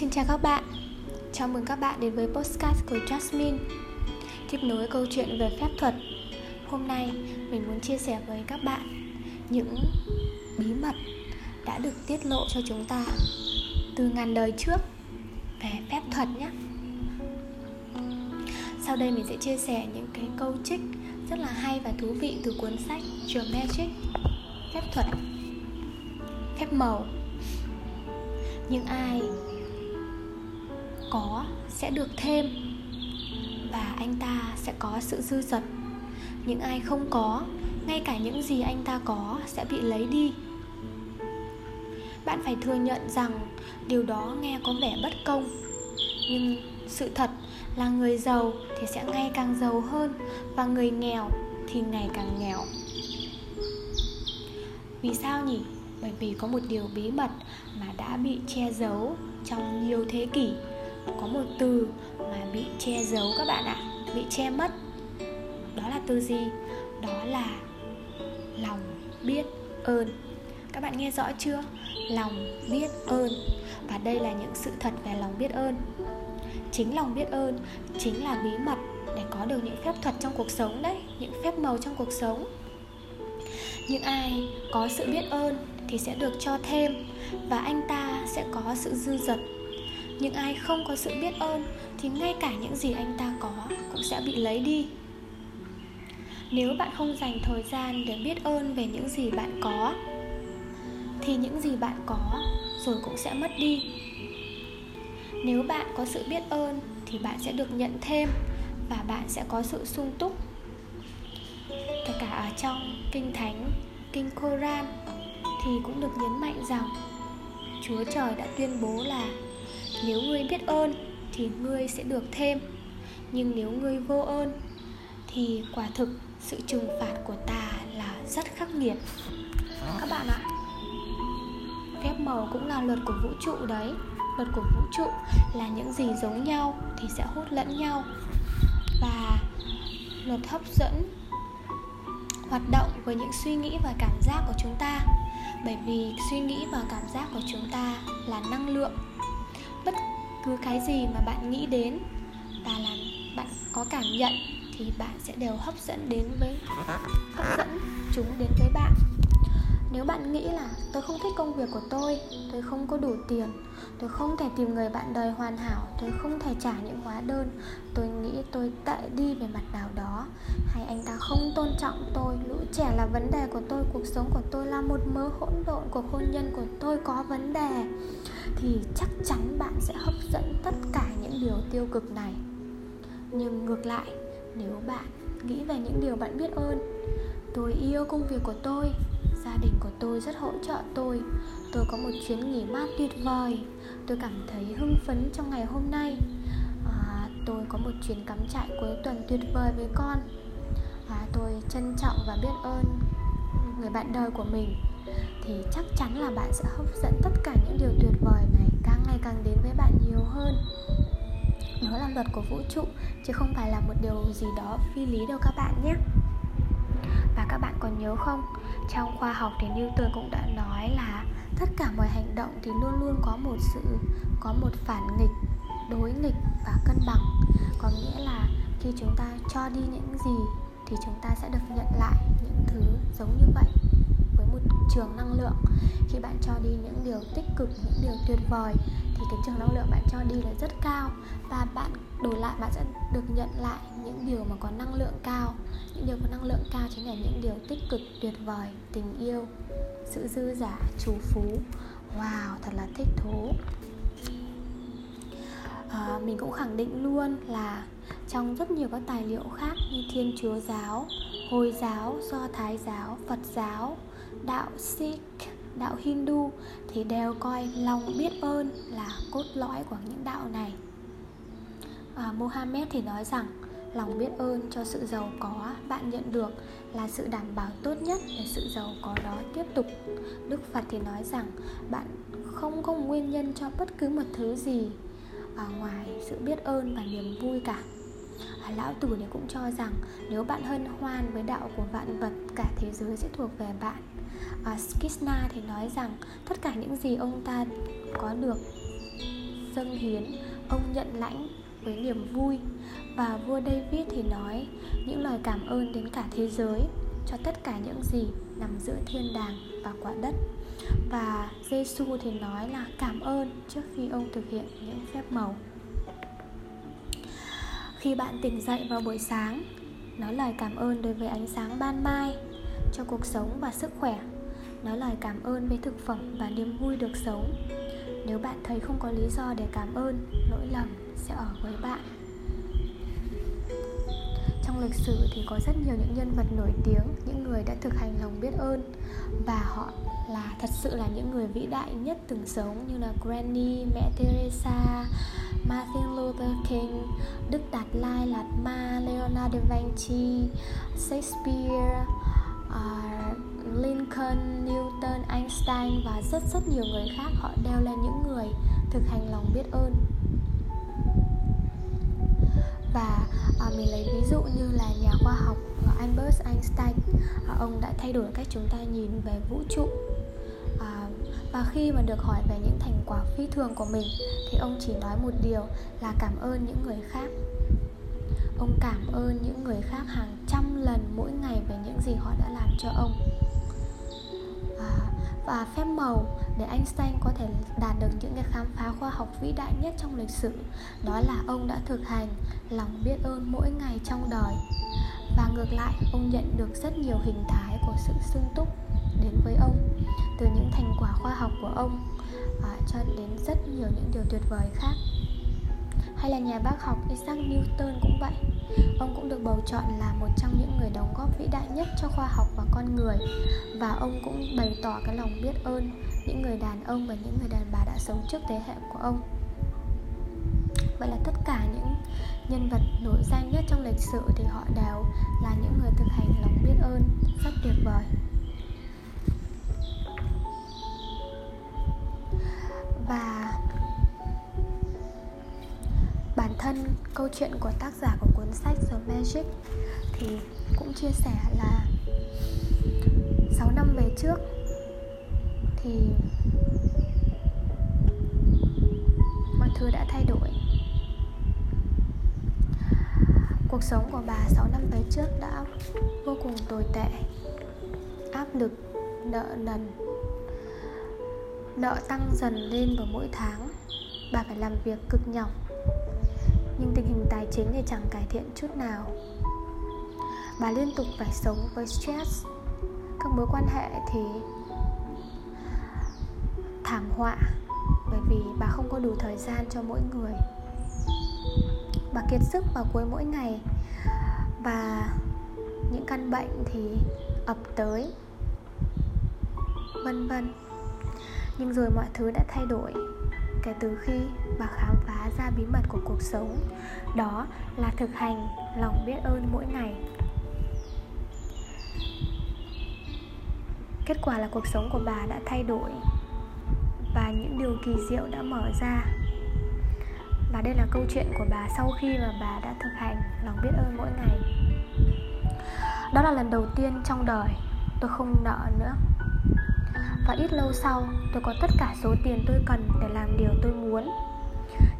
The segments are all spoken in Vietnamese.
Xin chào các bạn, chào mừng các bạn đến với podcast của Jasmine, tiếp nối câu chuyện về phép thuật. Hôm nay mình muốn chia sẻ với các bạn những bí mật đã được tiết lộ cho chúng ta từ ngàn đời trước về phép thuật nhé. Sau đây mình sẽ chia sẻ những cái câu trích rất là hay và thú vị từ cuốn sách The Magic, phép thuật, phép màu. Những ai có sẽ được thêm và anh ta sẽ có sự dư dật. Những ai không có, ngay cả những gì anh ta có sẽ bị lấy đi. Bạn phải thừa nhận rằng điều đó nghe có vẻ bất công, nhưng sự thật là người giàu thì sẽ ngày càng giàu hơn và người nghèo thì ngày càng nghèo. Vì sao nhỉ? Bởi vì có một điều bí mật mà đã bị che giấu trong nhiều thế kỷ. Có một từ mà bị che giấu các bạn ạ, bị che mất. Đó là từ gì? Đó là lòng biết ơn. Các bạn nghe rõ chưa? Lòng biết ơn. Và đây là những sự thật về lòng biết ơn. Chính lòng biết ơn chính là bí mật để có được những phép thuật trong cuộc sống đấy, những phép màu trong cuộc sống. Những ai có sự biết ơn thì sẽ được cho thêm và anh ta sẽ có sự dư dật. Những ai không có sự biết ơn thì ngay cả những gì anh ta có cũng sẽ bị lấy đi. Nếu bạn không dành thời gian để biết ơn về những gì bạn có thì những gì bạn có rồi cũng sẽ mất đi. Nếu bạn có sự biết ơn thì bạn sẽ được nhận thêm và bạn sẽ có sự sung túc. Kể cả ở trong Kinh Thánh, Kinh Koran thì cũng được nhấn mạnh rằng Chúa Trời đã tuyên bố là nếu ngươi biết ơn thì ngươi sẽ được thêm, nhưng nếu ngươi vô ơn thì quả thực sự trừng phạt của ta là rất khắc nghiệt. Các bạn ạ, phép màu cũng là luật của vũ trụ đấy. Luật của vũ trụ là những gì giống nhau thì sẽ hút lẫn nhau. Và luật hấp dẫn hoạt động với những suy nghĩ và cảm giác của chúng ta. Bởi vì suy nghĩ và cảm giác của chúng ta là năng lượng. Bất cứ cái gì mà bạn nghĩ đến và làm bạn có cảm nhận thì bạn sẽ đều hấp dẫn chúng đến với bạn. Nếu bạn nghĩ là tôi không thích công việc của tôi không có đủ tiền, tôi không thể tìm người bạn đời hoàn hảo, tôi không thể trả những hóa đơn, tôi nghĩ tôi tệ đi về mặt nào đó, hay anh ta không tôn trọng tôi, lũ trẻ là vấn đề của tôi, cuộc sống của tôi là một mớ hỗn độn, cuộc hôn nhân của tôi có vấn đề, thì chắc chắn bạn sẽ hấp dẫn tất cả những điều tiêu cực này. Nhưng ngược lại, nếu bạn nghĩ về những điều bạn biết ơn, tôi yêu công việc của tôi, gia đình của tôi rất hỗ trợ tôi có một chuyến nghỉ mát tuyệt vời, tôi cảm thấy hưng phấn trong ngày hôm nay, tôi có một chuyến cắm trại cuối tuần tuyệt vời với con, tôi trân trọng và biết ơn người bạn đời của mình, thì chắc chắn là bạn sẽ hấp dẫn tất cả những điều tuyệt vời này càng ngày càng đến với bạn nhiều hơn. Đó là luật của vũ trụ chứ không phải là một điều gì đó phi lý đâu các bạn nhé. Và các bạn còn nhớ không, trong khoa học thì Newton cũng đã nói là tất cả mọi hành động thì luôn luôn có một phản nghịch, đối nghịch và cân bằng. Có nghĩa là khi chúng ta cho đi những gì thì chúng ta sẽ được nhận lại những thứ giống như vậy với một trường năng lượng. Khi bạn cho đi những điều tích cực, những điều tuyệt vời thì cái trường năng lượng bạn cho đi là rất cao, và bạn đổi lại bạn sẽ được nhận lại những điều mà có năng lượng cao. Những điều có năng lượng cao chính là những điều tích cực, tuyệt vời, tình yêu, sự dư dả, trù phú. Wow, thật là thích thú. Mình cũng khẳng định luôn là trong rất nhiều các tài liệu khác như Thiên Chúa giáo, Hồi giáo, Do Thái giáo, Phật giáo, đạo Sikh, đạo Hindu thì đều coi lòng biết ơn là cốt lõi của những đạo này. Mohammed thì nói rằng lòng biết ơn cho sự giàu có bạn nhận được là sự đảm bảo tốt nhất để sự giàu có đó tiếp tục. Đức Phật thì nói rằng bạn không có nguyên nhân cho bất cứ một thứ gì ngoài sự biết ơn và niềm vui cả. Lão Tử thì cũng cho rằng nếu bạn hân hoan với đạo của vạn vật, cả thế giới sẽ thuộc về bạn. Askisna thì nói rằng tất cả những gì ông ta có được dâng hiến, ông nhận lãnh với niềm vui. Và vua David thì nói những lời cảm ơn đến cả thế giới cho tất cả những gì nằm giữa thiên đàng và quả đất. Và Giê-xu thì nói là cảm ơn trước khi ông thực hiện những phép màu. Khi bạn tỉnh dậy vào buổi sáng, nói lời cảm ơn đối với ánh sáng ban mai, cho cuộc sống và sức khỏe. Nói lời cảm ơn với thực phẩm và niềm vui được sống. Nếu bạn thấy không có lý do để cảm ơn, lỗi lầm sẽ ở với bạn. Trong lịch sử thì có rất nhiều những nhân vật nổi tiếng, những người đã thực hành lòng biết ơn, và họ là thật sự là những người vĩ đại nhất từng sống, như là Granny, mẹ Teresa, Martin Luther King, Đức Đạt Lai Lạt Ma, Leonardo da Vinci, Shakespeare, Lincoln, Newton, Einstein và rất nhiều người khác. Họ đều là những người thực hành lòng biết ơn. Và mình lấy ví dụ như là nhà khoa học Albert Einstein. Ông đã thay đổi cách chúng ta nhìn về vũ trụ. Và khi mà được hỏi về những thành quả phi thường của mình thì ông chỉ nói một điều là cảm ơn những người khác. Ông cảm ơn những người khác hàng trăm lần mỗi ngày về những gì họ đã làm cho ông. Và phép màu để Einstein có thể đạt được những cái khám phá khoa học vĩ đại nhất trong lịch sử, đó là ông đã thực hành lòng biết ơn mỗi ngày trong đời. Và ngược lại, ông nhận được rất nhiều hình thái của sự sung túc đến với ông, từ những thành quả khoa học của ông cho đến rất nhiều những điều tuyệt vời khác. Hay là nhà bác học Isaac Newton cũng vậy. Ông cũng được bầu chọn là một trong những người đóng góp vĩ đại nhất cho khoa học và con người. Và ông cũng bày tỏ cái lòng biết ơn những người đàn ông và những người đàn bà đã sống trước thế hệ của ông. Vậy là tất cả những nhân vật nổi danh nhất trong lịch sử thì họ đều là những người thực hành lòng biết ơn rất tuyệt vời. Và bản thân câu chuyện của tác giả của cuốn sách The Magic thì cũng chia sẻ là 6 năm về trước thì mọi thứ đã thay đổi. Cuộc sống của bà 6 năm về trước đã vô cùng tồi tệ, áp lực, nợ tăng dần lên vào mỗi tháng. Bà phải làm việc cực nhọc, nhưng tình hình tài chính thì chẳng cải thiện chút nào. Bà liên tục phải sống với stress, các mối quan hệ thì thảm họa, bởi vì bà không có đủ thời gian cho mỗi người. Bà kiệt sức vào cuối mỗi ngày và những căn bệnh thì ập tới, vân vân. Nhưng rồi mọi thứ đã thay đổi kể từ khi bà khám phá ra bí mật của cuộc sống, đó là thực hành lòng biết ơn mỗi ngày. Kết quả là cuộc sống của bà đã thay đổi và những điều kỳ diệu đã mở ra. Và đây là câu chuyện của bà sau khi mà bà đã thực hành lòng biết ơn mỗi ngày. Đó là lần đầu tiên trong đời tôi không nợ nữa. Và ít lâu sau, tôi có tất cả số tiền tôi cần để làm điều tôi muốn.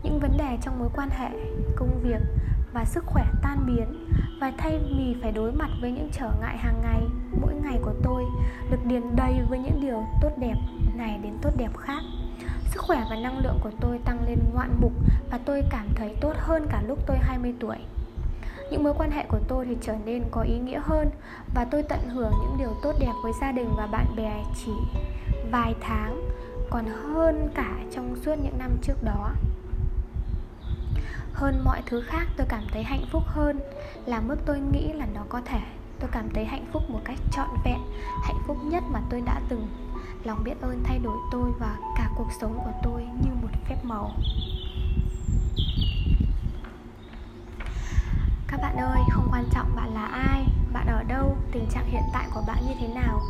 Những vấn đề trong mối quan hệ, công việc và sức khỏe tan biến. Và thay vì phải đối mặt với những trở ngại hàng ngày, mỗi ngày của tôi được điền đầy với những điều tốt đẹp này đến tốt đẹp khác. Sức khỏe và năng lượng của tôi tăng lên ngoạn mục và tôi cảm thấy tốt hơn cả lúc tôi 20 tuổi. Những mối quan hệ của tôi thì trở nên có ý nghĩa hơn và tôi tận hưởng những điều tốt đẹp với gia đình và bạn bè chỉ vài tháng, còn hơn cả trong suốt những năm trước đó. Hơn mọi thứ khác, tôi cảm thấy hạnh phúc hơn là mức tôi nghĩ là nó có thể. Tôi cảm thấy hạnh phúc một cách trọn vẹn, hạnh phúc nhất mà tôi đã từng. Lòng biết ơn thay đổi tôi và cả cuộc sống của tôi như một phép màu. Các bạn ơi, không quan trọng bạn là ai, bạn ở đâu, tình trạng hiện tại của bạn như thế nào,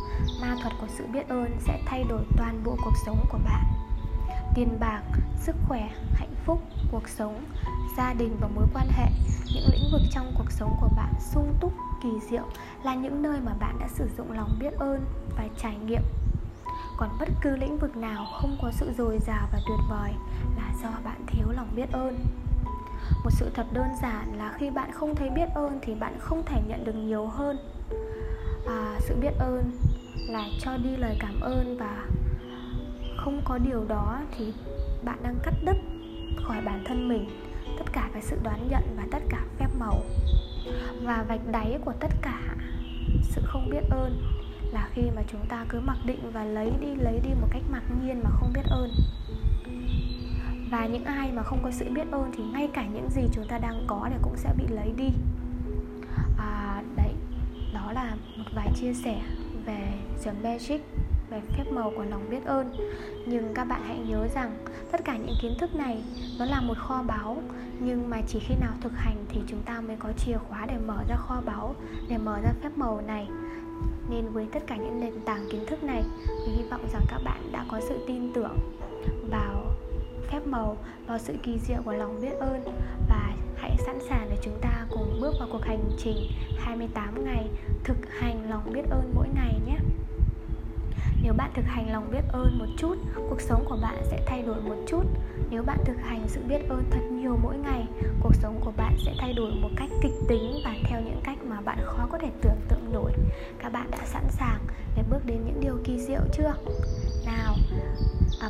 ma thuật của sự biết ơn sẽ thay đổi toàn bộ cuộc sống của bạn. Tiền bạc, sức khỏe, hạnh phúc, cuộc sống, gia đình và mối quan hệ, những lĩnh vực trong cuộc sống của bạn sung túc, kỳ diệu là những nơi mà bạn đã sử dụng lòng biết ơn và trải nghiệm. Còn bất cứ lĩnh vực nào không có sự dồi dào và tuyệt vời là do bạn thiếu lòng biết ơn. Một sự thật đơn giản là khi bạn không thấy biết ơn thì bạn không thể nhận được nhiều hơn. Sự biết ơn là cho đi lời cảm ơn, và không có điều đó thì bạn đang cắt đứt khỏi bản thân mình tất cả cái sự đoán nhận và tất cả phép màu. Và vạch đáy của tất cả sự không biết ơn là khi mà chúng ta cứ mặc định và lấy đi một cách mặc nhiên mà không biết ơn. Và những ai mà không có sự biết ơn thì ngay cả những gì chúng ta đang có thì cũng sẽ bị lấy đi. Đó là một vài chia sẻ về The Magic, về phép màu của lòng biết ơn. Nhưng các bạn hãy nhớ rằng tất cả những kiến thức này nó là một kho báu, nhưng mà chỉ khi nào thực hành thì chúng ta mới có chìa khóa để mở ra kho báu, để mở ra phép màu này. Nên với tất cả những nền tảng kiến thức này, mình hy vọng rằng các bạn đã có sự tin tưởng vào phép màu, vào sự kỳ diệu của lòng biết ơn, và hãy sẵn sàng để chúng ta cùng bước vào cuộc hành trình 28 ngày thực hành lòng biết ơn mỗi ngày nhé. Nếu bạn thực hành lòng biết ơn một chút, cuộc sống của bạn sẽ thay đổi một chút. Nếu bạn thực hành sự biết ơn thật nhiều mỗi ngày, cuộc sống của bạn sẽ thay đổi một cách kịch tính và theo những cách mà bạn khó có thể tưởng tượng nổi. Các bạn đã sẵn sàng để bước đến những điều kỳ diệu chưa? Nào,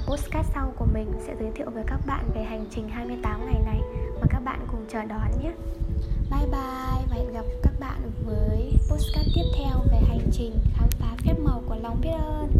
podcast sau của mình sẽ giới thiệu với các bạn về hành trình 28 ngày này mà các bạn cùng chờ đón nhé. Bye bye và hẹn gặp các bạn với podcast tiếp theo về hành trình khám phá phép màu của lòng biết ơn.